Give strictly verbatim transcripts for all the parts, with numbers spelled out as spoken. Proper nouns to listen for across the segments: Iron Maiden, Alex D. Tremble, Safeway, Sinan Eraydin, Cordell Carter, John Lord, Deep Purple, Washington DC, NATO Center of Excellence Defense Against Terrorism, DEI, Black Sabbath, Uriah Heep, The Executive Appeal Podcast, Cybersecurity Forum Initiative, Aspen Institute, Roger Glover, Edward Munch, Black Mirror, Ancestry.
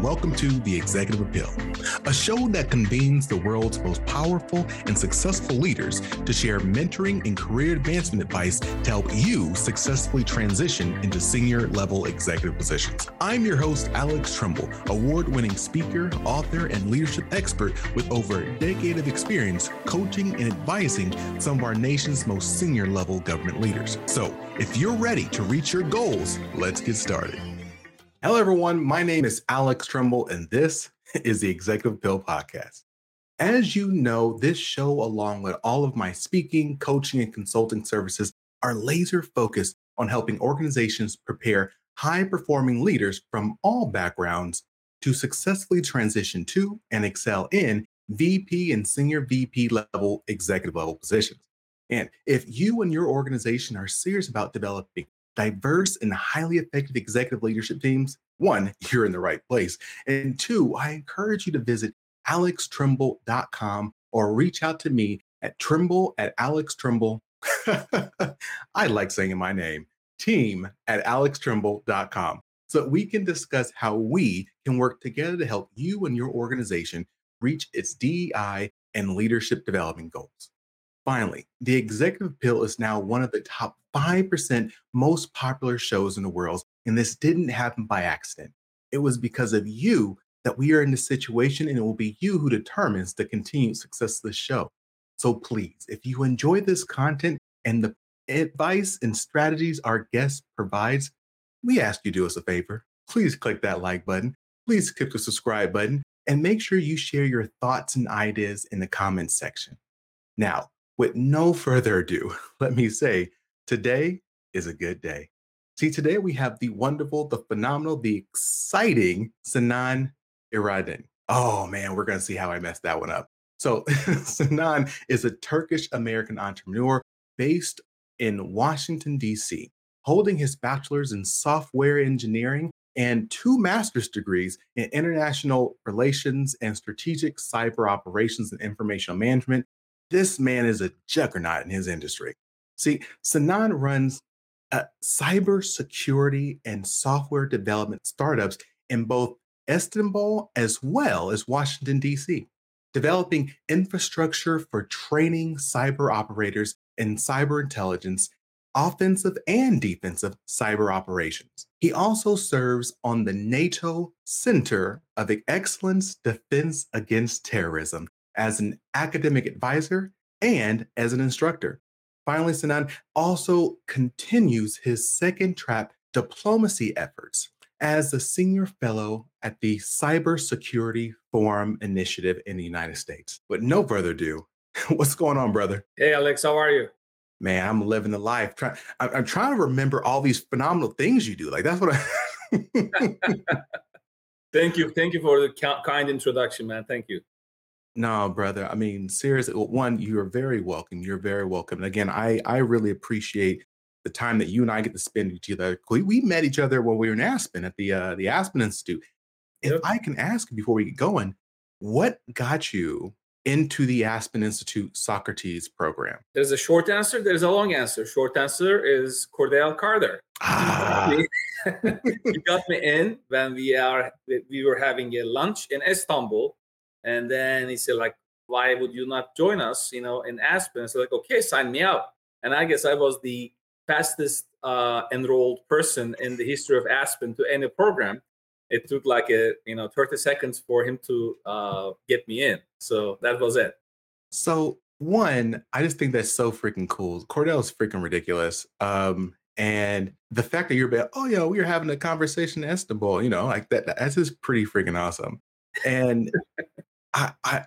and welcome to The Executive Appeal, a show that convenes the world's most powerful and successful leaders to share mentoring and career advancement advice to help you successfully transition into senior level executive positions. I'm your host, Alex Tremble, award-winning speaker, author, and leadership expert with over a decade of experience coaching and advising some of our nation's most senior level government leaders. So if you're ready to reach your goals, let's get started. Hello, everyone. My name is Alex Tremble, and this is the Executive Appeal Podcast. As you know, this show, along with all of my speaking, coaching, and consulting services, are laser focused on helping organizations prepare high-performing leaders from all backgrounds to successfully transition to and excel in V P and senior V P level executive level positions. And if you and your organization are serious about developing diverse and highly effective executive leadership teams, one, you're in the right place. And two, I encourage you to visit alex tremble dot com or reach out to me at Tremble at Alex Tremble. I like saying my name, team at alex tremble dot com, so that we can discuss how we can work together to help you and your organization reach its D E I and leadership development goals. Finally, The Executive Appeal is now one of the top five percent most popular shows in the world, and this didn't happen by accident. It was because of you that we are in this situation, and it will be you who determines the continued success of the show. So please, if you enjoy this content and the advice and strategies our guest provides, we ask you to do us a favor. Please click that like button. Please click the subscribe button, and make sure you share your thoughts and ideas in the comments section. Now, with no further ado, let me say, today is a good day. See, today we have the wonderful, the phenomenal, the exciting Sinan Eraydin. Oh man, we're going to see how I messed that one up. So Sinan is a Turkish American entrepreneur based in Washington, D C, holding his bachelor's in software engineering and two master's degrees in international relations and strategic cyber operations and informational management. This man is a juggernaut in his industry. See, Sinan runs uh, cybersecurity and software development startups in both Istanbul as well as Washington, D C, developing infrastructure for training cyber operators in cyber intelligence, offensive and defensive cyber operations. He also serves on the NATO Center of Excellence Defense Against Terrorism as an academic advisor and as an instructor. Finally, Sinan also continues his second trap diplomacy efforts as a senior fellow at the Cybersecurity Forum Initiative in the United States. But no further ado, what's going on, brother? Hey, Alex, how are you? Man, I'm living the life. Try- I'm, I'm trying to remember all these phenomenal things you do. Like, that's what I... Thank you. Thank you for the kind introduction, man. Thank you. No, brother. I mean, seriously, well, one, you are very welcome. You're very welcome. And again, I, I really appreciate the time that you and I get to spend with each other. We, we met each other when we were in Aspen at the uh, the Aspen Institute. Yep. If I can ask before we get going, what got you into the Aspen Institute Socrates program? There's a short answer. There's a long answer. Short answer is Cordell Carter. Ah. He got me in when we are we were having a lunch in Istanbul. And then he said, like, why would you not join us, you know, in Aspen? I said, like, okay, sign me up. And I guess I was the fastest uh, enrolled person in the history of Aspen to any program. It took like, a you know, thirty seconds for him to uh, get me in. So that was it. So one, I just think that's so freaking cool. Cordell is freaking ridiculous. Um, and the fact that you're, oh, yeah, we were having a conversation in Istanbul, you know, like that, that's just pretty freaking awesome. And I, I,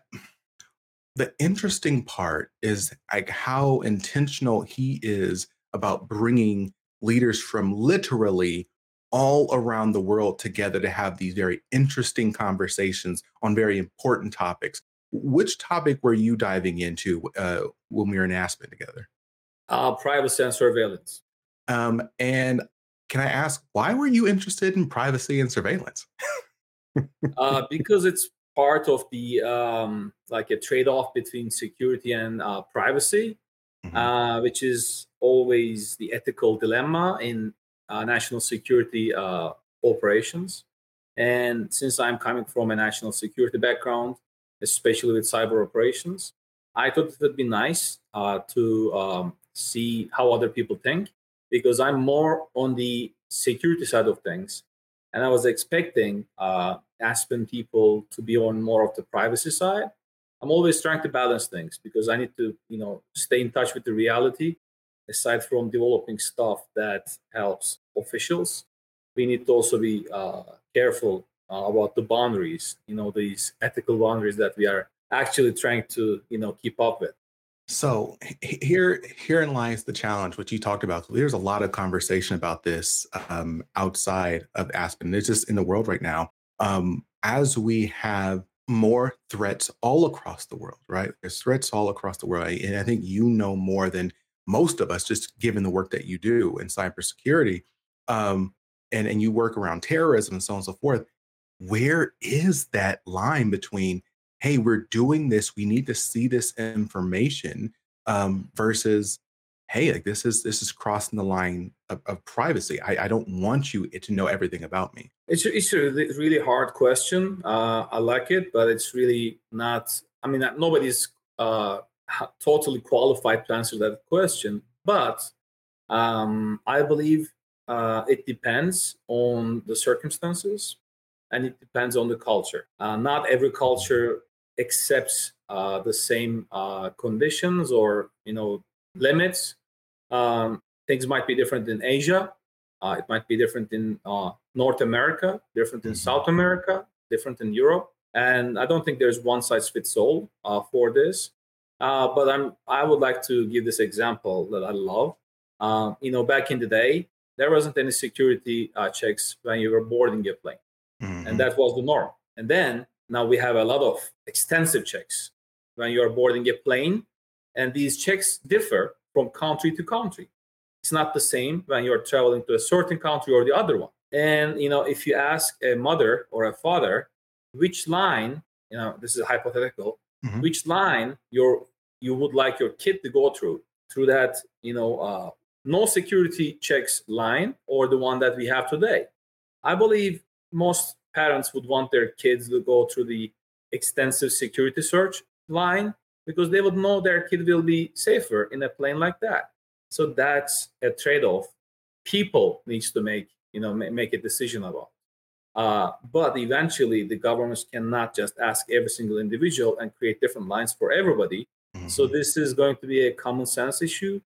the interesting part is like how intentional he is about bringing leaders from literally all around the world together to have these very interesting conversations on very important topics. Which topic were you diving into uh, when we were in Aspen together? Uh, privacy and surveillance. Um, and can I ask, why were you interested in privacy and surveillance? uh, because it's part of the um, like a trade-off between security and uh, privacy, mm-hmm. uh, which is always the ethical dilemma in uh, national security uh, operations. And since I'm coming from a national security background, especially with cyber operations, I thought it would be nice uh, to um, see how other people think, because I'm more on the security side of things. And I was expecting uh, Aspen people to be on more of the privacy side. I'm always trying to balance things because I need to, you know, stay in touch with the reality. Aside from developing stuff that helps officials, we need to also be uh, careful uh, about the boundaries, you know, these ethical boundaries that we are actually trying to, you know, keep up with. So here, herein lies the challenge, which you talked about. There's a lot of conversation about this um, outside of Aspen. There's just in the world right now. Um, as we have more threats all across the world, right? There's threats all across the world. And I think you know more than most of us, just given the work that you do in cybersecurity, um, and, and you work around terrorism and so on and so forth. Where is that line between, hey, we're doing this, we need to see this information, um, versus, hey, like this is this is crossing the line of, of privacy. I, I don't want you to know everything about me. It's a, it's a really hard question. Uh, I like it, but it's really not. I mean, nobody's uh, totally qualified to answer that question, but um, I believe uh, it depends on the circumstances and it depends on the culture. Uh, not every culture accepts uh, the same uh, conditions or, you know, limits. Um, things might be different in Asia. Uh, it might be different in uh, North America, different in mm-hmm. South America, different in Europe. And I don't think there's one size fits all uh, for this. Uh, but I'm, I would like to give this example that I love. Um, you know, back in the day, there wasn't any security uh, checks when you were boarding a plane. Mm-hmm. And that was the norm. And then now we have a lot of extensive checks when you're boarding a plane. And these checks differ from country to country. It's not the same when you're traveling to a certain country or the other one. And, you know, if you ask a mother or a father, which line, you know, this is hypothetical, mm-hmm. which line your you would like your kid to go through, through that, you know, uh, no security checks line or the one that we have today. I believe most parents would want their kids to go through the extensive security search line, because they would know their kid will be safer in a plane like that. So that's a trade-off people needs to make, you know, make a decision about. Uh, but eventually, the governments cannot just ask every single individual and create different lines for everybody. Mm-hmm. So this is going to be a common sense issue.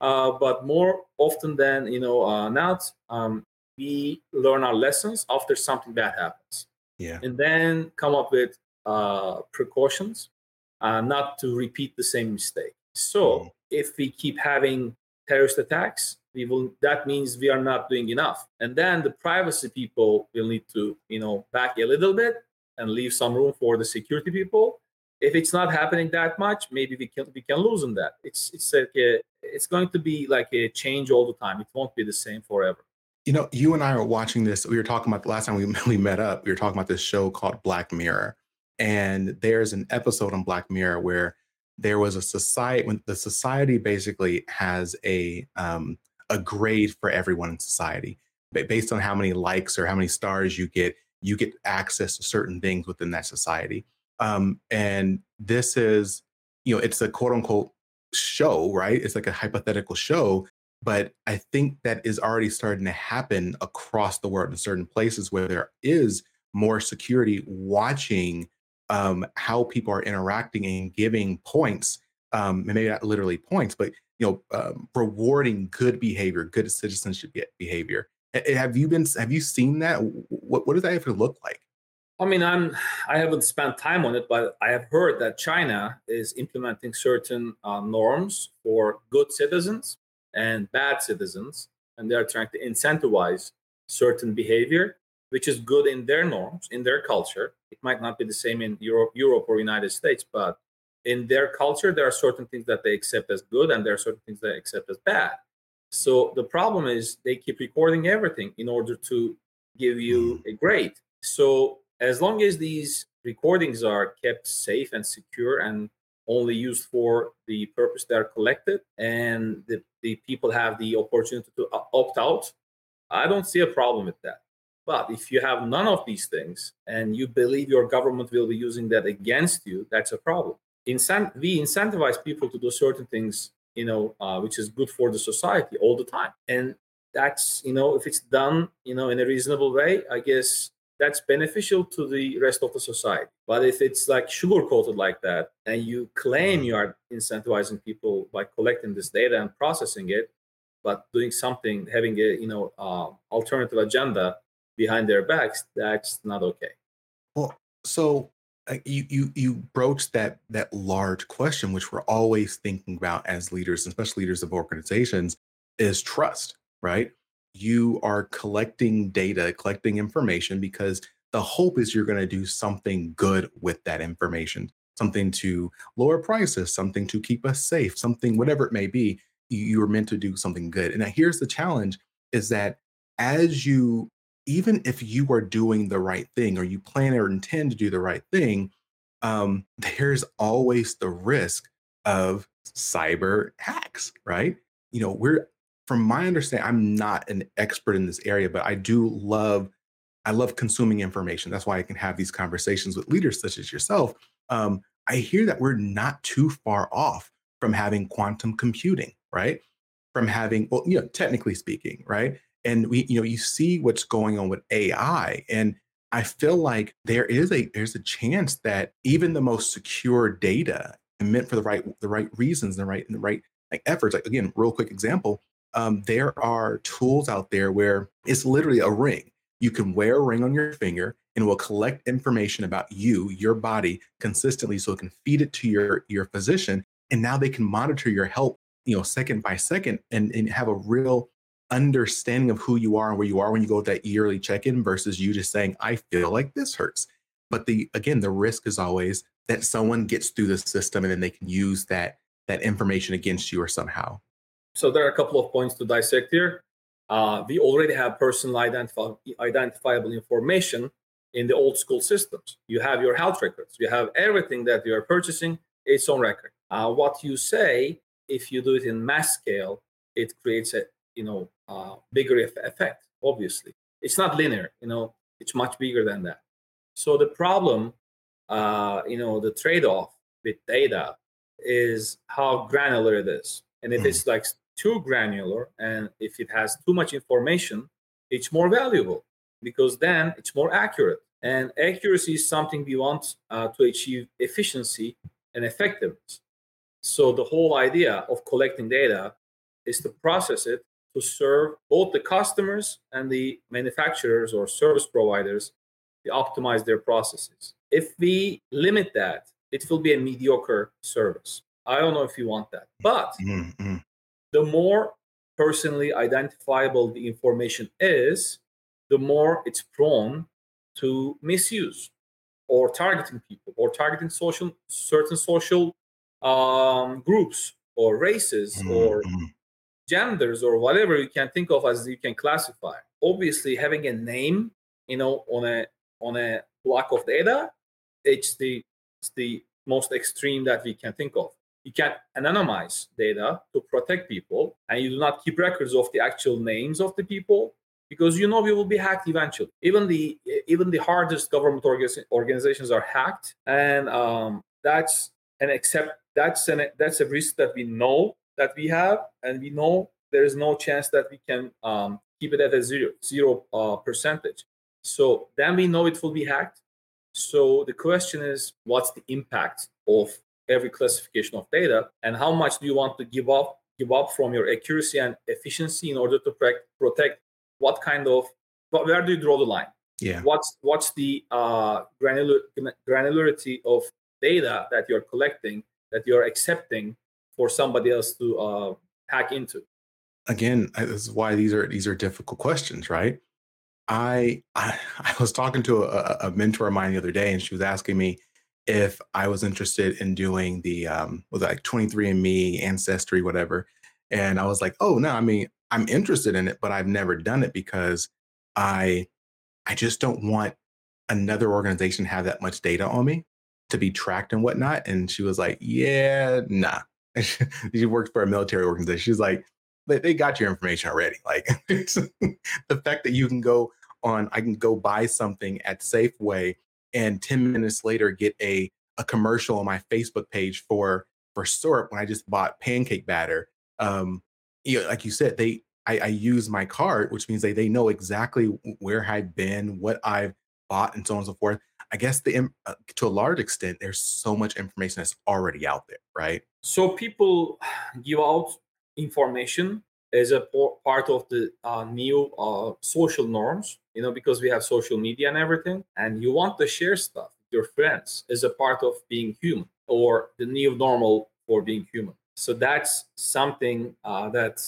Uh, but more often than, you know, uh, not, um, we learn our lessons after something bad happens. Yeah. And then come up with uh, precautions. Uh, not to repeat the same mistake. So if we keep having terrorist attacks, we will. That means we are not doing enough. And then the privacy people will need to, you know, back a little bit and leave some room for the security people. If it's not happening that much, maybe we can we can loosen that. It's it's like a, it's going to be like a change all the time. It won't be the same forever. You know, you and I were watching this. We were talking about the last time we we met up. We were talking about this show called Black Mirror. And there's an episode on Black Mirror where there was a society, when the society basically has a um, a grade for everyone in society. Based on how many likes or how many stars you get, you get access to certain things within that society. Um, and this is, you know, it's a quote unquote show, right? It's like a hypothetical show. But I think that is already starting to happen across the world in certain places where there is more security watching Um, how people are interacting and giving points, um, and maybe not literally points, but you know, um, rewarding good behavior, good citizenship behavior. Have you been? Have you seen that? What What does that ever look like? I mean, I'm I haven't spent time on it, but I have heard that China is implementing certain uh, norms for good citizens and bad citizens, and they are trying to incentivize certain behavior, which is good in their norms, in their culture. It might not be the same in Europe, Europe or United States, but in their culture, there are certain things that they accept as good and there are certain things that they accept as bad. So the problem is they keep recording everything in order to give you a grade. So as long as these recordings are kept safe and secure and only used for the purpose they are collected and the, the people have the opportunity to opt out, I don't see a problem with that. But if you have none of these things and you believe your government will be using that against you, that's a problem. Incent- we incentivize people to do certain things, you know, uh, which is good for the society all the time. And that's, you know, if it's done, you know, in a reasonable way, I guess that's beneficial to the rest of the society. But if it's like sugar-coated like that, and you claim you are incentivizing people by collecting this data and processing it, but doing something, having a, you know, uh, alternative agenda behind their backs, that's not okay. Well, so uh, you you you broached that that large question, which we're always thinking about as leaders, especially leaders of organizations, is trust, right? You are collecting data, collecting information, because the hope is you're going to do something good with that information, something to lower prices, something to keep us safe, something, whatever it may be, you are meant to do something good. And now here's the challenge is that as you, even if you are doing the right thing or you plan or intend to do the right thing, um, there's always the risk of cyber hacks, right? You know, we're, from my understanding, I'm not an expert in this area, but I do love, I love consuming information. That's why I can have these conversations with leaders such as yourself. Um, I hear that we're not too far off from having quantum computing, right? From having, well, you know, technically speaking, right? And we, you know, you see what's going on with A I, and I feel like there is a there's a chance that even the most secure data, meant for the right the right reasons, the right the right like efforts. Like again, real quick example. Um, there are tools out there where it's literally a ring. You can wear a ring on your finger and it will collect information about you, your body consistently, so it can feed it to your, your physician. And now they can monitor your health, you know, second by second, and, and have a real understanding of who you are and where you are when you go with that yearly check-in versus you just saying, I feel like this hurts. But the again, the risk is always that someone gets through the system and then they can use that that information against you or somehow. So there are a couple of points to dissect here. Uh, we already have personal identifi- identifiable information in the old school systems. You have your health records. You have everything that you are purchasing. It's on record. Uh, what you say, if you do it in mass scale, it creates a you know uh, bigger effect. Obviously, it's not linear. You know, it's much bigger than that. So the problem, uh, you know, the trade-off with data is how granular it is, and if mm. it's like too granular, and if it has too much information, it's more valuable because then it's more accurate. And accuracy is something we want uh, to achieve efficiency and effectiveness. So the whole idea of collecting data is to process it to serve both the customers and the manufacturers or service providers to optimize their processes. If we limit that, it will be a mediocre service. I don't know if you want that, but mm-hmm. the more personally identifiable the information is, the more it's prone to misuse or targeting people or targeting social certain social um, groups or races mm-hmm. or genders or whatever you can think of as you can classify. Obviously, having a name, you know, on a on a block of data, it's the it's the most extreme that we can think of. You can anonymize data to protect people, and you do not keep records of the actual names of the people because you know we will be hacked eventually. Even the even the hardest government orga- organizations are hacked, and um, that's an accept that's an that's a risk that we know that we have, and we know there is no chance that we can um, keep it at a zero zero uh, percentage. So then we know it will be hacked. So the question is, what's the impact of every classification of data, and how much do you want to give up give up from your accuracy and efficiency in order to protect protect what kind of what, where do you draw the line? Yeah. What's what's the uh, granular, granularity of data that you're collecting that you're accepting for somebody else to uh, hack into? Again, this is why these are these are difficult questions, right? I I, I was talking to a, a mentor of mine the other day, and she was asking me if I was interested in doing the um, was like twenty-three and me, Ancestry, whatever. And I was like, oh no, I mean, I'm interested in it, but I've never done it because I, I just don't want another organization to have that much data on me to be tracked and whatnot. And she was like, yeah, nah. She works for a military organization. She's like, they, they got your information already. Like the fact that you can go on, I can go buy something at Safeway and ten minutes later get a, a commercial on my Facebook page for, for syrup when I just bought pancake batter. Um, you know, like you said, they, I, I use my card, which means they, they know exactly where I've been, what I've bought, and so on and so forth. I guess the uh, to a large extent, there's so much information that's already out there, right? So people give out information as a por- part of the uh, new uh, social norms, you know, because we have social media and everything, and you want to share stuff with your friends as a part of being human, or the new normal for being human. So that's something uh, that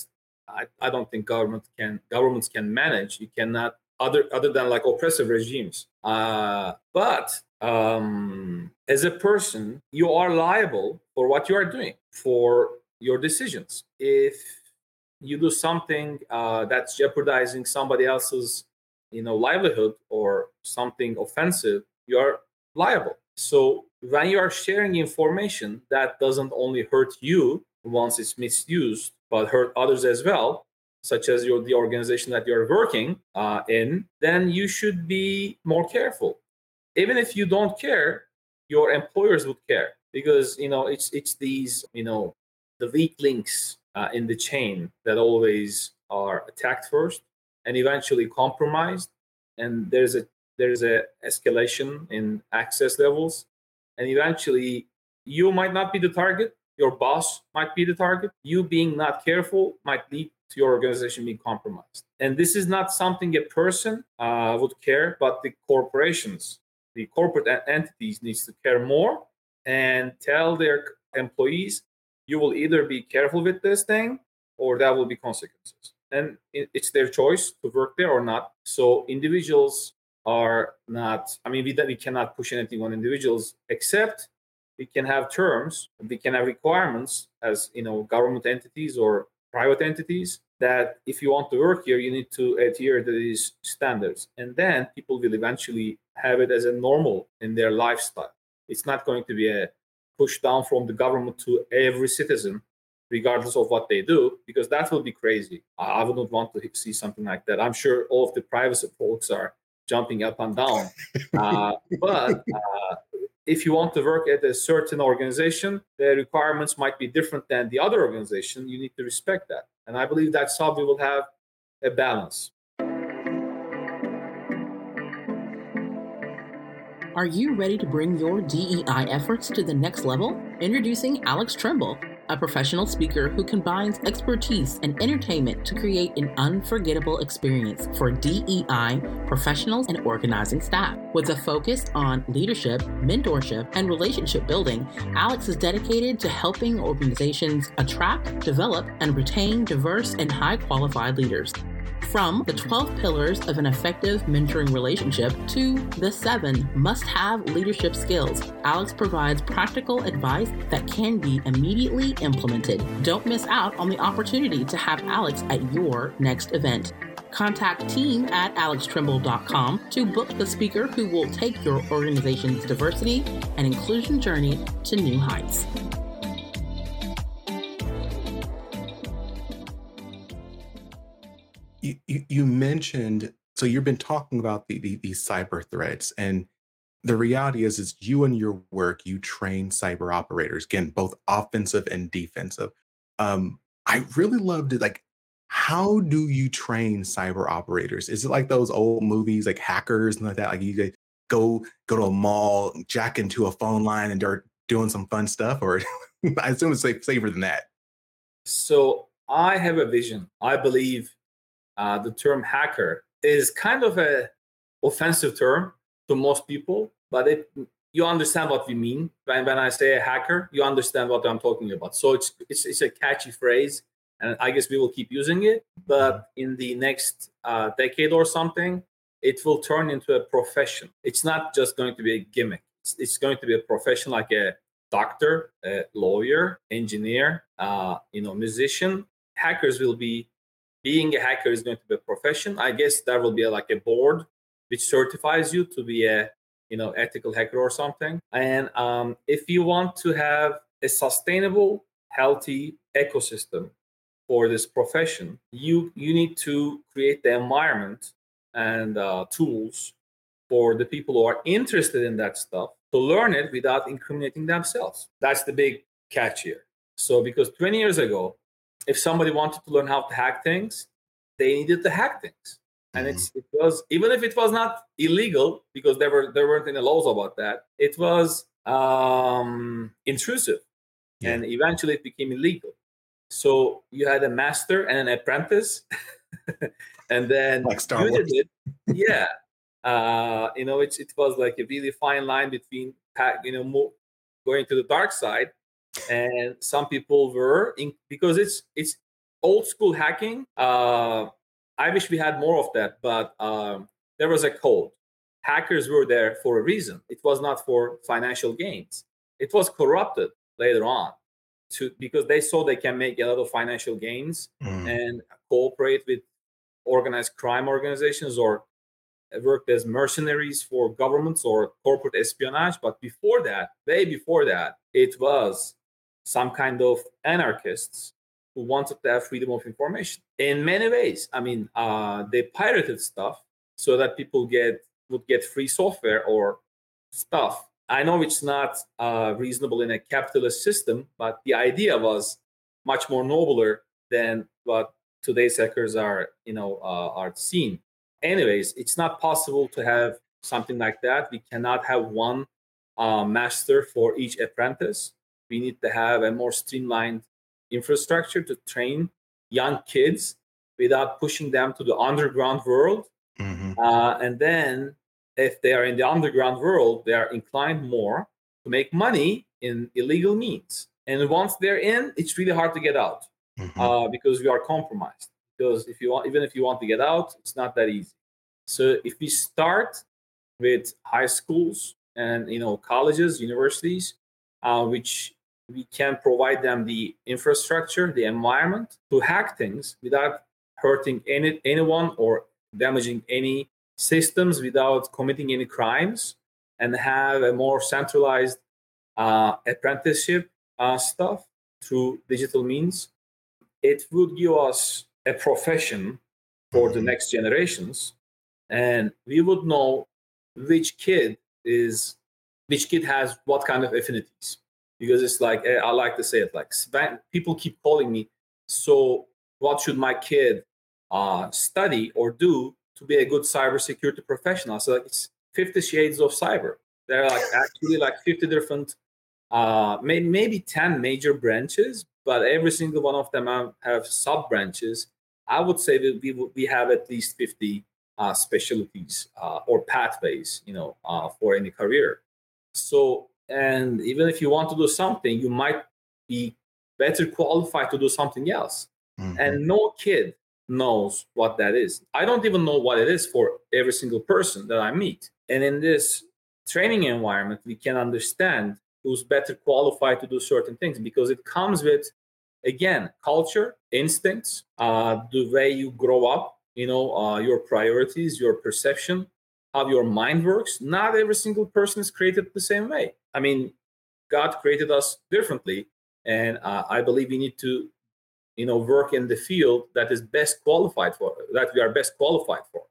I, I don't think government can governments can manage. You cannot. Other other than like oppressive regimes. Uh, but um, as a person, you are liable for what you are doing, for your decisions. If you do something uh, that's jeopardizing somebody else's, you know, livelihood or something offensive, you are liable. So when you are sharing information that doesn't only hurt you once it's misused, but hurt others as well, such as your, the organization that you're working uh, in, then you should be more careful. Even if you don't care, your employers would care, because, you know, it's it's these, you know, the weak links uh, in the chain that always are attacked first and eventually compromised. And there's a there's a escalation in access levels. And eventually you might not be the target. Your boss might be the target. You being not careful might lead to your organization being compromised. And this is not something a person uh, would care, but the corporations, the corporate entities needs to care more and tell their employees, you will either be careful with this thing or there will be consequences. And it's their choice to work there or not. So individuals are not, I mean, we, we cannot push anything on individuals, except we can have terms, we can have requirements as, you know, government entities or private entities, that if you want to work here, you need to adhere to these standards. And then people will eventually have it as a normal in their lifestyle. It's not going to be a push down from the government to every citizen, regardless of what they do, because that would be crazy. I wouldn't want to see something like that. I'm sure all of the private folks are jumping up and down. uh, but uh, if you want to work at a certain organization, the requirements might be different than the other organization. You need to respect that. And I believe that's how we will have a balance. Are you ready to bring your D E I efforts to the next level? Introducing Alex Tremble, a professional speaker who combines expertise and entertainment to create an unforgettable experience for D E I professionals and organizing staff. With a focus on leadership, mentorship, and relationship building, Alex is dedicated to helping organizations attract, develop, and retain diverse and high-qualified leaders. From the twelve pillars of an effective mentoring relationship to the seven must-have leadership skills, Alex provides practical advice that can be immediately implemented. Don't miss out on the opportunity to have Alex at your next event. Contact team at alex tremble dot com to book the speaker who will take your organization's diversity and inclusion journey to new heights. You, you mentioned, so you've been talking about the, the, these cyber threats, and the reality is, is you and your work, you train cyber operators, again, both offensive and defensive. Um, I really loved it. Like, how do you train cyber operators? Is it like those old movies, like Hackers and like that? Like you go go to a mall, jack into a phone line, and they're doing some fun stuff, or I assume it's like safer than that. So I have a vision. I believe. Uh, the term hacker is kind of a offensive term to most people, but it, you understand what we mean. When, when I say a hacker, you understand what I'm talking about. So it's, it's it's a catchy phrase, and I guess we will keep using it. But in the next uh, decade or something, it will turn into a profession. It's not just going to be a gimmick. It's, it's going to be a profession like a doctor, a lawyer, engineer, uh, you know, musician. Hackers will be Being a hacker is going to be a profession. I guess there will be a, like a board which certifies you to be a, you know, ethical hacker or something. And um, if you want to have a sustainable, healthy ecosystem for this profession, you you need to create the environment and uh, tools for the people who are interested in that stuff to learn it without incriminating themselves. That's the big catch here. So because twenty years ago, if somebody wanted to learn how to hack things, they needed to hack things. And it's, it was, even if it was not illegal, because there were there weren't any laws about that, it was um, intrusive. Yeah. And eventually it became illegal. So you had a master and an apprentice. And then like Star Wars. You did it. Yeah. Uh, you know, it, it was like a really fine line between, you know, more going to the dark side. And some people were, in, because it's it's old school hacking. Uh, I wish we had more of that, but um, there was a code. Hackers were there for a reason. It was not for financial gains. It was corrupted later on to, because they saw they can make a lot of financial gains mm. and cooperate with organized crime organizations or worked as mercenaries for governments or corporate espionage. But before that, way before that, it was some kind of anarchists who wanted to have freedom of information in many ways. I mean, uh, they pirated stuff so that people get would get free software or stuff. I know it's not uh, reasonable in a capitalist system, but the idea was much more nobler than what today's hackers are, you know, uh, are seen. Anyways, it's not possible to have something like that. We cannot have one uh, master for each apprentice. We need to have a more streamlined infrastructure to train young kids without pushing them to the underground world. Mm-hmm. Uh, and then if they are in the underground world, they are inclined more to make money in illegal means. And once they're in, it's really hard to get out mm-hmm. uh, because we are compromised. Because if you want, even if you want to get out, it's not that easy. So if we start with high schools and, you know, colleges, universities, uh, which we can provide them the infrastructure, the environment to hack things without hurting any anyone or damaging any systems, without committing any crimes, and have a more centralized uh, apprenticeship uh, stuff through digital means, it would give us a profession for the next generations, and we would know which kid is which kid has what kind of affinities. Because it's like, I like to say it like, people keep calling me, so what should my kid uh, study or do to be a good cybersecurity professional? So like, it's fifty shades of cyber. There are like actually like fifty different, uh, may, maybe ten major branches, but every single one of them have, have sub-branches. I would say that we, we have at least fifty uh, specialties uh, or pathways, you know, uh, for any career. So... And even if you want to do something, you might be better qualified to do something else. Mm-hmm. And no kid knows what that is. I don't even know what it is for every single person that I meet. And in this training environment, we can understand who's better qualified to do certain things, because it comes with, again, culture, instincts, uh, the way you grow up, you know, uh, your priorities, your perception, how your mind works. Not every single person is created the same way. I mean, God created us differently, and uh, I believe we need to, you know, work in the field that is best qualified for, that we are best qualified for,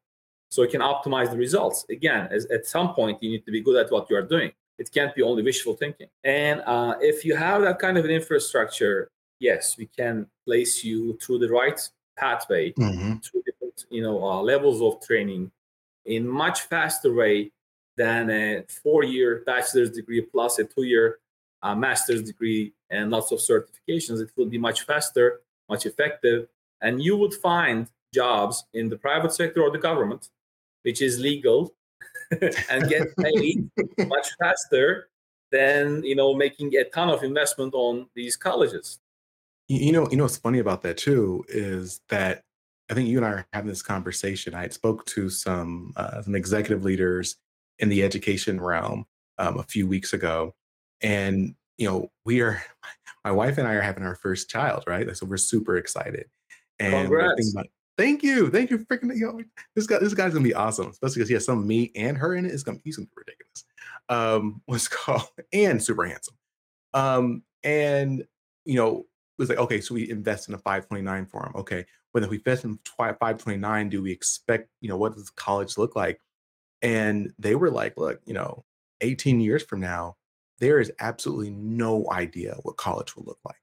so we can optimize the results. Again, as, at some point, you need to be good at what you are doing. It can't be only wishful thinking. And uh, if you have that kind of an infrastructure, yes, we can place you through the right pathway, mm-hmm. through different, you know, uh, levels of training in much faster way than a four-year bachelor's degree plus a two-year uh, master's degree and lots of certifications. It will be much faster, much effective. And you would find jobs in the private sector or the government, which is legal, and get paid much faster than, you know, making a ton of investment on these colleges. You know, you know what's funny about that, too, is that I think you and I are having this conversation. I had spoke to some uh, some executive leaders in the education realm um, a few weeks ago, and you know, we are, my wife and I are having our first child, right? So we're super excited. And congrats! About, thank you, thank you, freaking you know, this guy. This guy's gonna be awesome, especially because he has some me and her in it. It's gonna he's gonna be ridiculous. Um, what's called and super handsome. Um, and you know, it was like, okay, so we invest in a five twenty-nine for him. Okay. But if we finish in five twenty-nine, do we expect, you know, what does college look like? And they were like, look, you know, eighteen years from now, there is absolutely no idea what college will look like.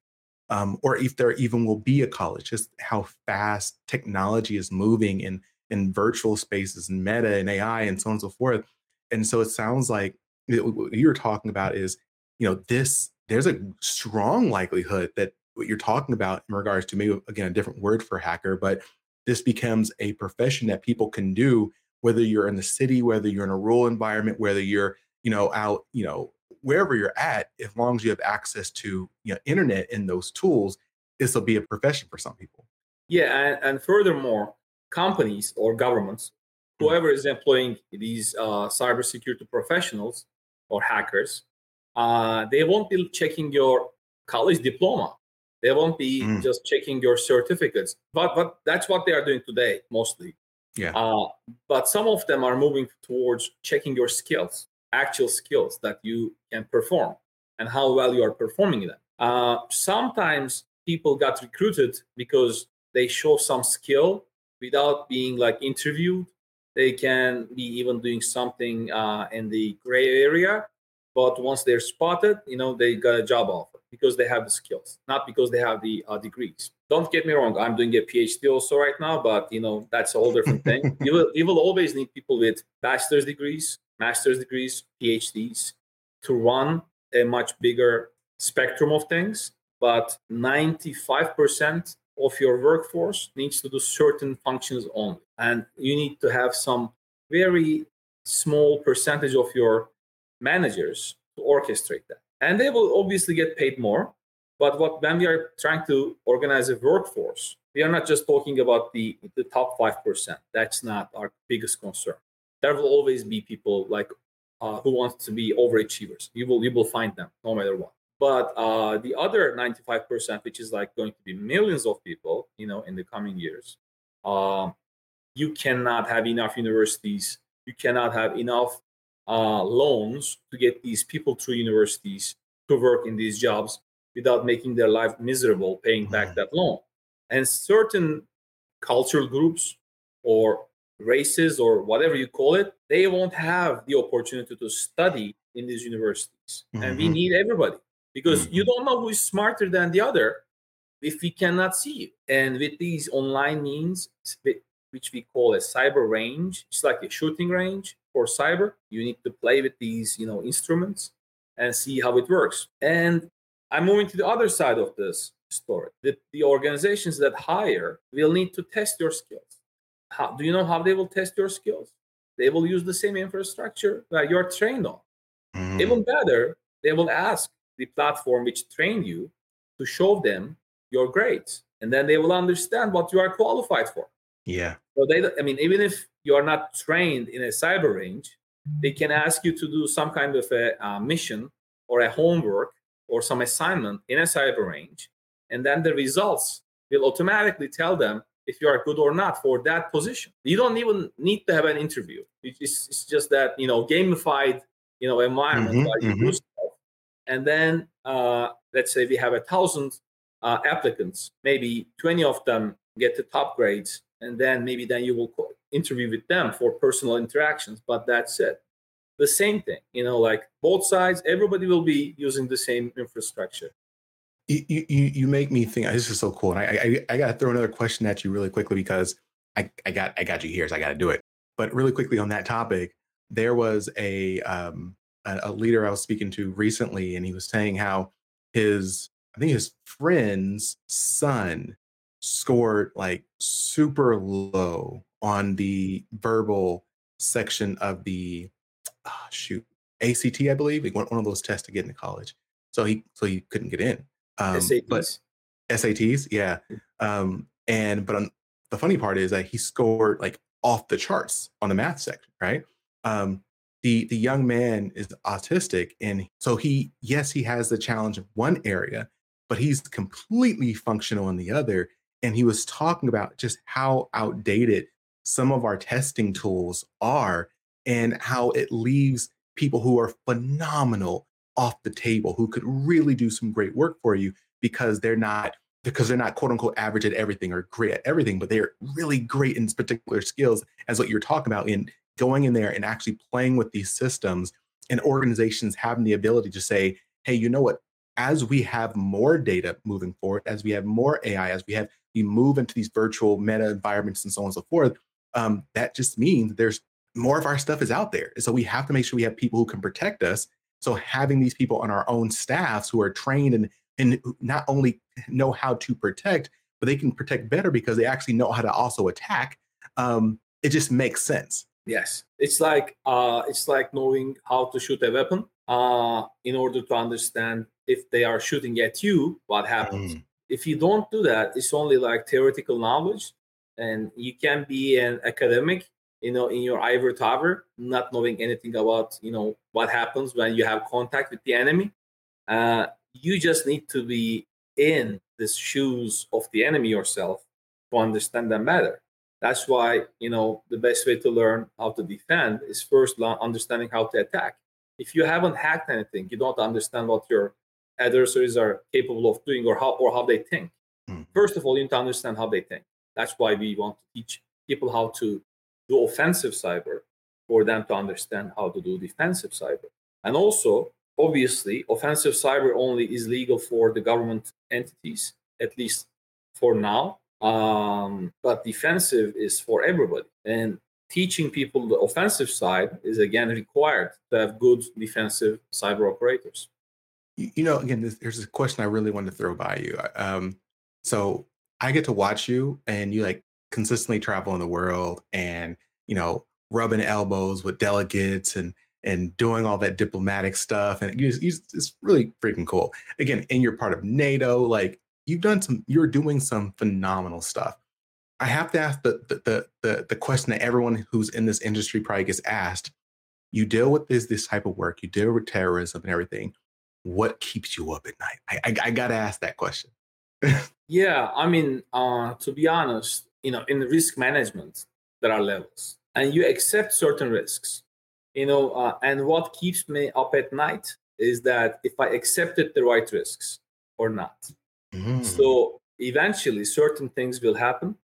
Um, or if there even will be a college, just how fast technology is moving in, in virtual spaces and meta and A I and so on and so forth. And so it sounds like it, what you're talking about is, you know, this, there's a strong likelihood that what you're talking about in regards to maybe, again, a different word for hacker, but this becomes a profession that people can do, whether you're in the city, whether you're in a rural environment, whether you're, you know, out, you know, wherever you're at, as long as you have access to, you know, internet and those tools, this will be a profession for some people. Yeah. And, and furthermore, companies or governments, whoever is employing these uh, cybersecurity professionals or hackers, uh, they won't be checking your college diploma. They won't be mm. just checking your certificates. But, but that's what they are doing today, mostly. Yeah. Uh, but some of them are moving towards checking your skills, actual skills that you can perform and how well you are performing them. Uh, sometimes people got recruited because they show some skill without being like interviewed. They can be even doing something uh, in the gray area, but once they're spotted, you know, they got a job offer because they have the skills, not because they have the uh, degrees. Don't get me wrong, I'm doing a PhD also right now, but you know, that's a whole different thing. You will, you will always need people with bachelor's degrees, master's degrees, PhDs to run a much bigger spectrum of things. But ninety-five percent of your workforce needs to do certain functions only. And you need to have some very small percentage of your managers to orchestrate that. And they will obviously get paid more. But what, when we are trying to organize a workforce, we are not just talking about the, the top five percent. That's not our biggest concern. There will always be people like uh, who want to be overachievers. You will, you will find them no matter what. But uh, the other ninety-five percent, which is like going to be millions of people, you know, in the coming years, um, you cannot have enough universities. You cannot have enough uh, loans to get these people through universities to work in these jobs without making their life miserable, paying back mm-hmm. that loan. And certain cultural groups or races or whatever you call it, they won't have the opportunity to study in these universities. Mm-hmm. And we need everybody. Because you don't know who is smarter than the other if we cannot see you. And with these online means, which we call a cyber range, it's like a shooting range for cyber. You need to play with these, you know, instruments and see how it works. And I'm moving to the other side of this story. The, the organizations that hire will need to test your skills. How, do you know how they will test your skills? They will use the same infrastructure that you're trained on. Mm-hmm. Even better, they will ask the platform which trained you to show them your grades, and then they will understand what you are qualified for. Yeah. So they, I mean, even if you are not trained in a cyber range, they can ask you to do some kind of a, a mission or a homework or some assignment in a cyber range, and then the results will automatically tell them if you are good or not for that position. You don't even need to have an interview. It's, it's just that, you know, gamified, you know, environment mm-hmm, that you mm-hmm. boost. And then, uh, let's say we have a thousand uh, applicants, maybe twenty of them get the top grades. And then maybe then you will call, interview with them for personal interactions. But that's it. The same thing, you know, like both sides, everybody will be using the same infrastructure. You you, you make me think, this is so cool. And I I, I got to throw another question at you really quickly because I, I got I got you here, so I got to do it. But really quickly on that topic, there was a... Um, a leader I was speaking to recently, and he was saying how his, I think his friend's son scored like super low on the verbal section of the, oh, shoot, A C T, I believe. He went one of those tests to get into college. So he, so he couldn't get in. Um, S A Ts. But S A Ts, yeah. Um, and, but on, the funny part is that he scored like off the charts on the math section, right? Um, The the young man is autistic, and so he, yes, he has the challenge of one area, but he's completely functional in the other. And he was talking about just how outdated some of our testing tools are and how it leaves people who are phenomenal off the table, who could really do some great work for you because they're not because they're not quote unquote average at everything or great at everything, but they're really great in particular skills, as what you're talking about, in going in there and actually playing with these systems, and organizations having the ability to say, hey, you know what, as we have more data moving forward, as we have more A I, as we have, we move into these virtual meta environments and so on and so forth, um, that just means there's more of our stuff is out there. And so we have to make sure we have people who can protect us. So having these people on our own staffs who are trained and, and not only know how to protect, but they can protect better because they actually know how to also attack. Um, it just makes sense. Yes. It's like uh, it's like knowing how to shoot a weapon uh, in order to understand if they are shooting at you, what happens. Mm. If you don't do that, it's only like theoretical knowledge, and you can be an academic, you know, in your ivory tower, not knowing anything about, you know, what happens when you have contact with the enemy. Uh, you just need to be in the shoes of the enemy yourself to understand them better. That's why, you know, the best way to learn how to defend is first understanding how to attack. If you haven't hacked anything, you don't understand what your adversaries are capable of doing or how or how they think. Mm-hmm. First of all, you need to understand how they think. That's why we want to teach people how to do offensive cyber for them to understand how to do defensive cyber. And also, obviously, offensive cyber only is legal for the government entities, at least for now. Um, but defensive is for everybody. And teaching people the offensive side is, again, required to have good defensive cyber operators. You know, again, this, there's a question I really wanted to throw by you. Um, so I get to watch you, and you like consistently travel in the world and, you know, rubbing elbows with delegates and and doing all that diplomatic stuff. And you just, you just, it's really freaking cool. Again, and you're part of NATO, like, You've done some, you're doing some phenomenal stuff. I have to ask the, the the the question that everyone who's in this industry probably gets asked. You deal with this this type of work, you deal with terrorism and everything. What keeps you up at night? I I, I gotta ask that question. Yeah, I mean, uh, to be honest, you know, in risk management, there are levels, and you accept certain risks. You know, uh, and what keeps me up at night is that if I accepted the right risks or not. Mm-hmm. So eventually certain things will happen,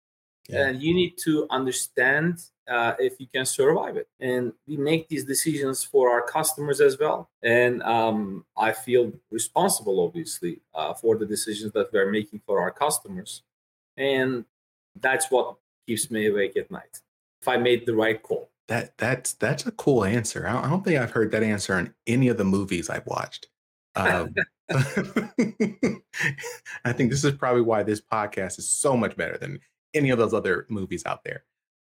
yeah. and you need to understand uh, if you can survive it. And we make these decisions for our customers as well. And um, I feel responsible, obviously, uh, for the decisions that we're making for our customers. And that's what keeps me awake at night, if I made the right call. That that's that's a cool answer. I don't think I've heard that answer in any of the movies I've watched. Um, I think this is probably why this podcast is so much better than any of those other movies out there.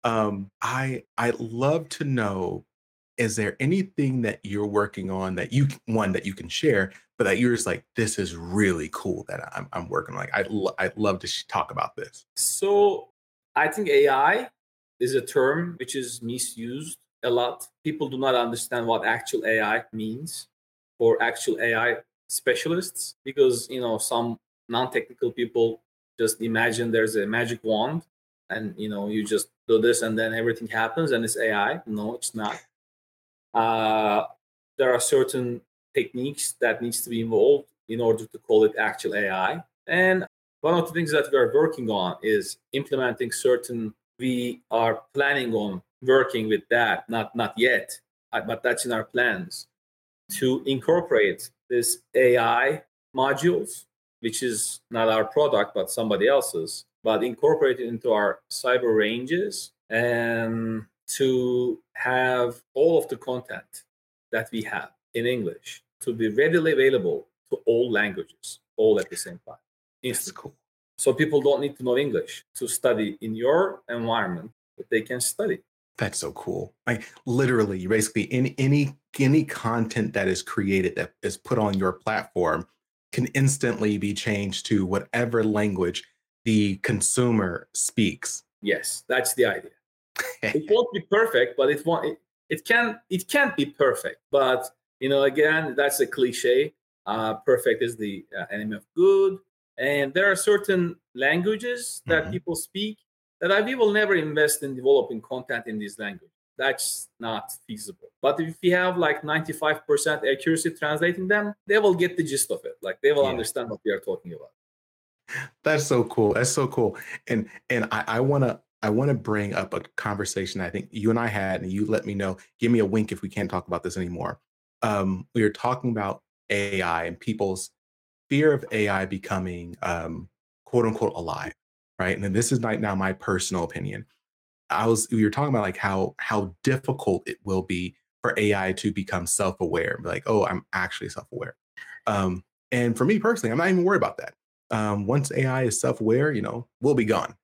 Um, I I'd love to know, is there anything that you're working on that you one that you can share, but that you're just like, this is really cool that I'm I'm working on. Like, I'd lo- I'd love to sh- talk about this. So I think A I is a term which is misused a lot. People do not understand what actual A I means. Or actual A I specialists, because, you know, some non-technical people just imagine there's a magic wand and, you know, you just do this and then everything happens and it's A I. No, it's not. Uh, there are certain techniques that needs to be involved in order to call it actual A I. And one of the things that we're working on is implementing certain, we are planning on working with that, not, not yet, but that's in our plans, to incorporate this A I modules, which is not our product, but somebody else's, but incorporate it into our cyber ranges and to have all of the content that we have in English to be readily available to all languages, all at the same time. That's cool. So people don't need to know English to study in your environment, but they can study. That's so cool. Like, literally, basically, in any any content that is created, that is put on your platform, can instantly be changed to whatever language the consumer speaks. Yes, that's the idea. It won't be perfect, but it won't. It, it can. It can't be perfect. But, you know, again, that's a cliche. Uh, perfect is the uh, enemy of good. And there are certain languages that mm-hmm. people speak that we will never invest in developing content in this language. That's not feasible. But if we have like ninety-five percent accuracy translating them, they will get the gist of it. Like, they will yeah. understand what we are talking about. That's so cool. That's so cool. And and I, I wanna I wanna bring up a conversation I think you and I had, and you let me know. Give me a wink if we can't talk about this anymore. Um, we were talking about A I and people's fear of A I becoming um, quote unquote alive, right? And then this is right now my personal opinion. I was we were talking about like how how difficult it will be for A I to become self-aware. Like, oh, I'm actually self-aware. Um, and for me personally, I'm not even worried about that. Um, once A I is self-aware, you know, we'll be gone.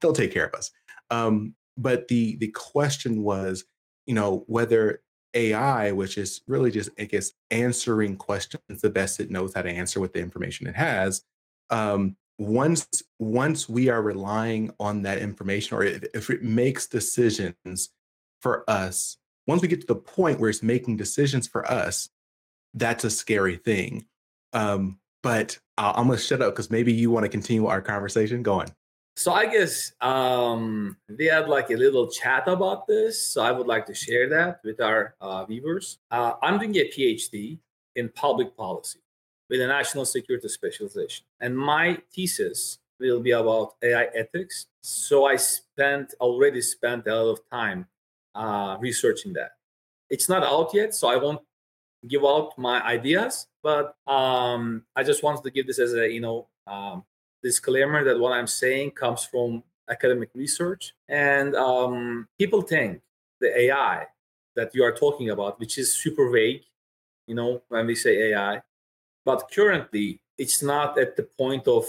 They'll take care of us. Um, but the the question was, you know, whether A I, which is really just, I guess, answering questions the best it knows how to answer with the information it has. Um, once once we are relying on that information, or if, if it makes decisions for us, once we get to the point where it's making decisions for us, that's a scary thing. Um, but uh, I'm going to shut up because maybe you want to continue our conversation. Go on. So I guess um, we had like a little chat about this. So I would like to share that with our uh, viewers. Uh, I'm doing a PhD in public policy with a national security specialization. And my thesis will be about A I ethics. So I spent already spent a lot of time uh, researching that. It's not out yet, so I won't give out my ideas, but um, I just wanted to give this as a, you know, um, disclaimer that what I'm saying comes from academic research. And um, people think the A I that you are talking about, which is super vague, you know, when we say A I, but currently it's not at the point of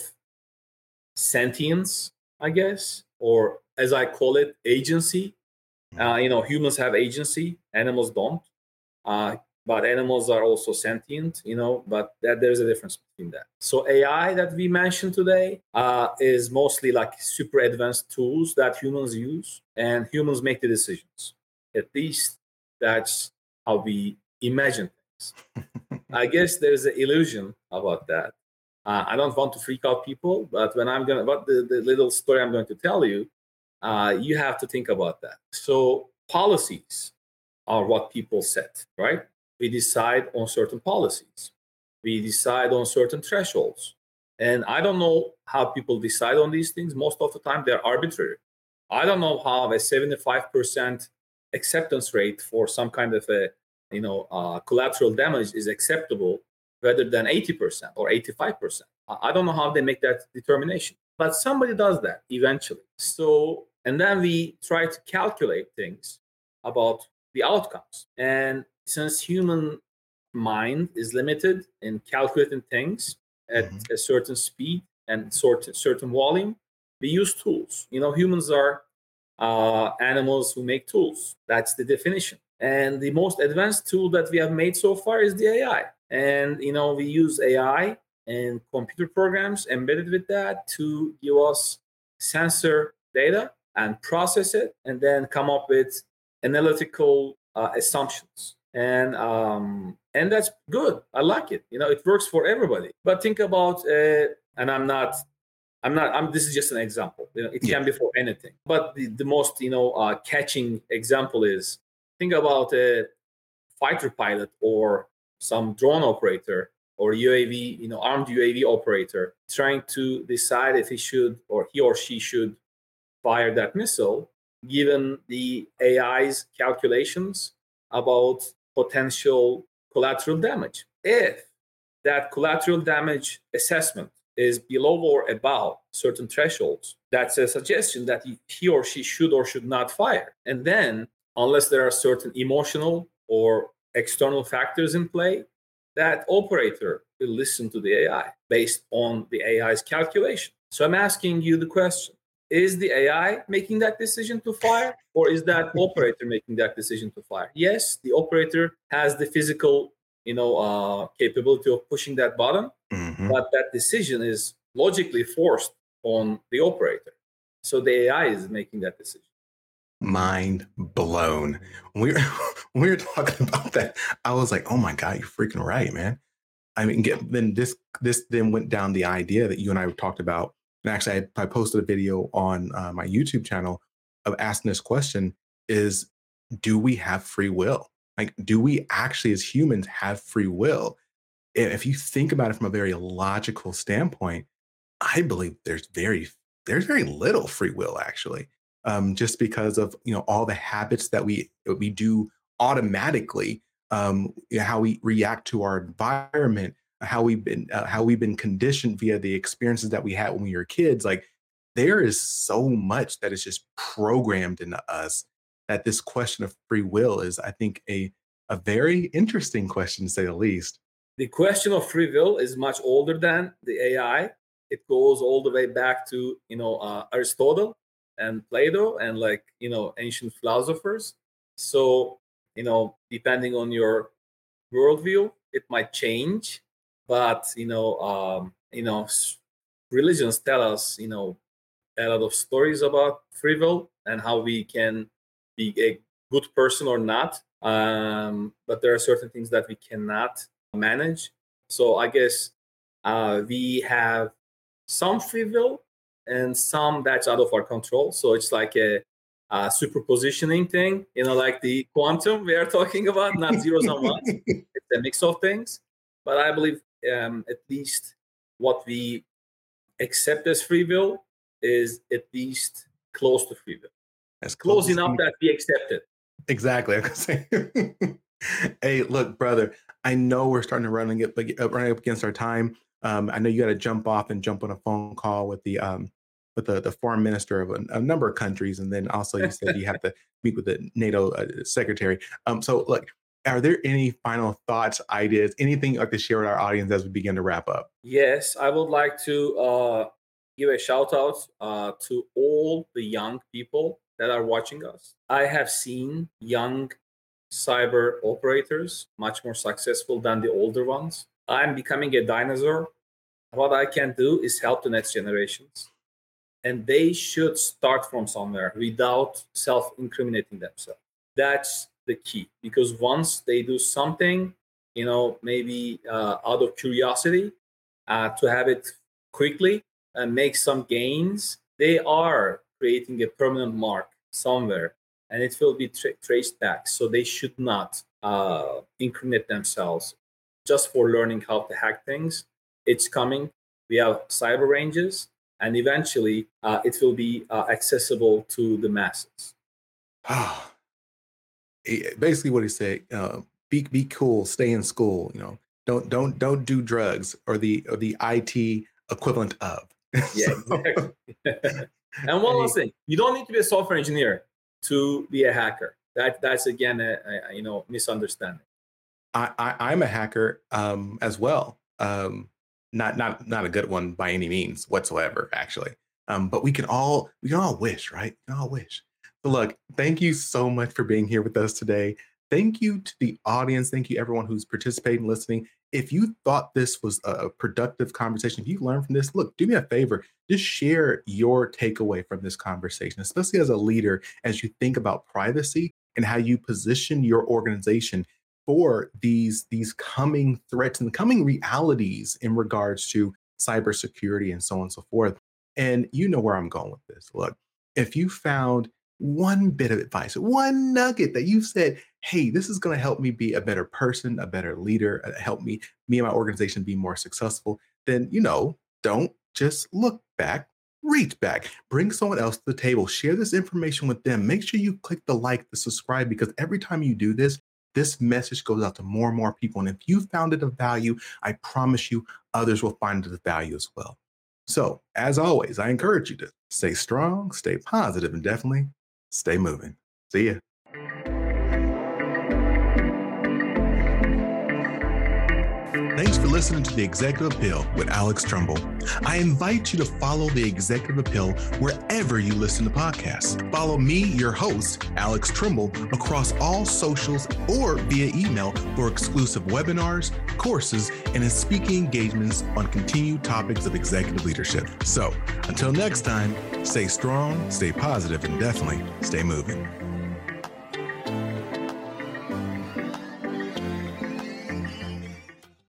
sentience, I guess, or as I call it, agency. Uh, you know, humans have agency, animals don't. Uh, But animals are also sentient, you know, but that there's a difference between that. So A I that we mentioned today uh, is mostly like super advanced tools that humans use, and humans make the decisions. At least that's how we imagine things. I guess there's an illusion about that. Uh, I don't want to freak out people, but when I'm going to, what the, the little story I'm going to tell you, uh, you have to think about that. So policies are what people set, right? We decide on certain policies. We decide on certain thresholds. And I don't know how people decide on these things. Most of the time, they're arbitrary. I don't know how a seventy-five percent acceptance rate for some kind of a, you know, uh, collateral damage is acceptable rather than eighty percent or eighty-five percent. I don't know how they make that determination. But somebody does that eventually. So, and then we try to calculate things about the outcomes. And since human mind is limited in calculating things at mm-hmm. a certain speed and sort certain volume, we use tools. You know, humans are uh, animals who make tools. That's the definition. And the most advanced tool that we have made so far is the A I. And, you know, we use A I and computer programs embedded with that to give us sensor data and process it and then come up with analytical uh, assumptions. And um, and that's good. I like it. You know, it works for everybody. But think about, uh, and I'm not, I'm not. I'm. This is just an example. You know, it yeah. can be for anything. But the, the most, you know, uh, catching example is think about a fighter pilot or some drone operator or U A V, you know, armed U A V operator trying to decide if he should or he or she should fire that missile, given the A I's calculations about potential collateral damage. If that collateral damage assessment is below or above certain thresholds, that's a suggestion that he or she should or should not fire. And then, unless there are certain emotional or external factors in play, that operator will listen to the A I based on the A I's calculation. So I'm asking you the question. Is the A I making that decision to fire, or is that operator making that decision to fire? Yes, the operator has the physical, you know, uh, capability of pushing that button, mm-hmm. but that decision is logically forced on the operator. So the A I is making that decision. Mind blown. We were, we were talking about that. I was like, oh my God, you're freaking right, man. I mean, get, then this this then went down the idea that you and I talked about. And actually, I, I posted a video on uh, my YouTube channel of asking this question is, do we have free will? Like, do we actually as humans have free will? If you think about it from a very logical standpoint, I believe there's very there's very little free will, actually, um, just because of, you know, all the habits that we we do automatically, um, you know, how we react to our environment, how we've been uh, how we've been conditioned via the experiences that we had when we were kids. Like, there is so much that is just programmed into us that this question of free will is, I think, a a very interesting question, to say the least. The question of free will is much older than the A I. It goes all the way back to, you know, uh, Aristotle and Plato and, like, you know, ancient philosophers. So, you know, depending on your worldview, it might change. But, you know, um, you know, religions tell us, you know, a lot of stories about free will and how we can be a good person or not. Um, but there are certain things that we cannot manage. So I guess uh, we have some free will and some that's out of our control. So it's like a, a superpositioning thing, you know, like the quantum we are talking about, not zeros and ones. It's a mix of things. But I believe um, at least what we accept as free will is at least close to free will. As close, close enough that we accept it. Exactly. I was going to say, hey, look, brother, I know we're starting to run and get, uh, running up against our time. Um, I know you got to jump off and jump on a phone call with the um, with the, the foreign minister of a, a number of countries. And then also you said you have to meet with the NATO uh, secretary. Um, so, look, are there any final thoughts, ideas, anything you'd like to share with our audience as we begin to wrap up? Yes, I would like to uh, give a shout out uh, to all the young people that are watching us. I have seen young cyber operators much more successful than the older ones. I'm becoming a dinosaur. What I can do is help the next generations. And they should start from somewhere without self-incriminating themselves. That's the key. Because once they do something, you know, maybe uh, out of curiosity, uh, to have it quickly and make some gains, they are creating a permanent mark somewhere, and it will be tra- traced back. So they should not uh, incriminate themselves just for learning how to hack things. It's coming. We have cyber ranges, and eventually uh, it will be uh, accessible to the masses. Ah, basically what he said: uh, be be cool, stay in school. You know, don't don't don't do drugs or the or the I T equivalent of. Yeah, exactly. And one last thing, you don't need to be a software engineer to be a hacker. That that's again a, a you know misunderstanding. I, I I'm a hacker um, as well. Um, not not not a good one by any means whatsoever, actually. Um, but we can all we can all wish, right? We can all wish. But look, thank you so much for being here with us today. Thank you to the audience. Thank you everyone who's participating, listening. If you thought this was a productive conversation, if you learned from this, look, do me a favor, just share your takeaway from this conversation, especially as a leader, as you think about privacy and how you position your organization for these, these coming threats and coming realities in regards to cybersecurity and so on and so forth. And you know where I'm going with this. Look, if you found one bit of advice, one nugget that you've said, hey, this is going to help me be a better person, a better leader, help me, me and my organization be more successful, then, you know, don't just look back, reach back, bring someone else to the table, share this information with them. Make sure you click the like, the subscribe, because every time you do this, this message goes out to more and more people. And if you found it of value, I promise you others will find it of value as well. So as always, I encourage you to stay strong, stay positive, and definitely stay moving. See ya. Thanks for listening to The Executive Appeal with Alex Tremble. I invite you to follow The Executive Appeal wherever you listen to podcasts. Follow me, your host, Alex Tremble, across all socials or via email for exclusive webinars, courses, and speaking engagements on continued topics of executive leadership. So until next time, stay strong, stay positive, and definitely stay moving.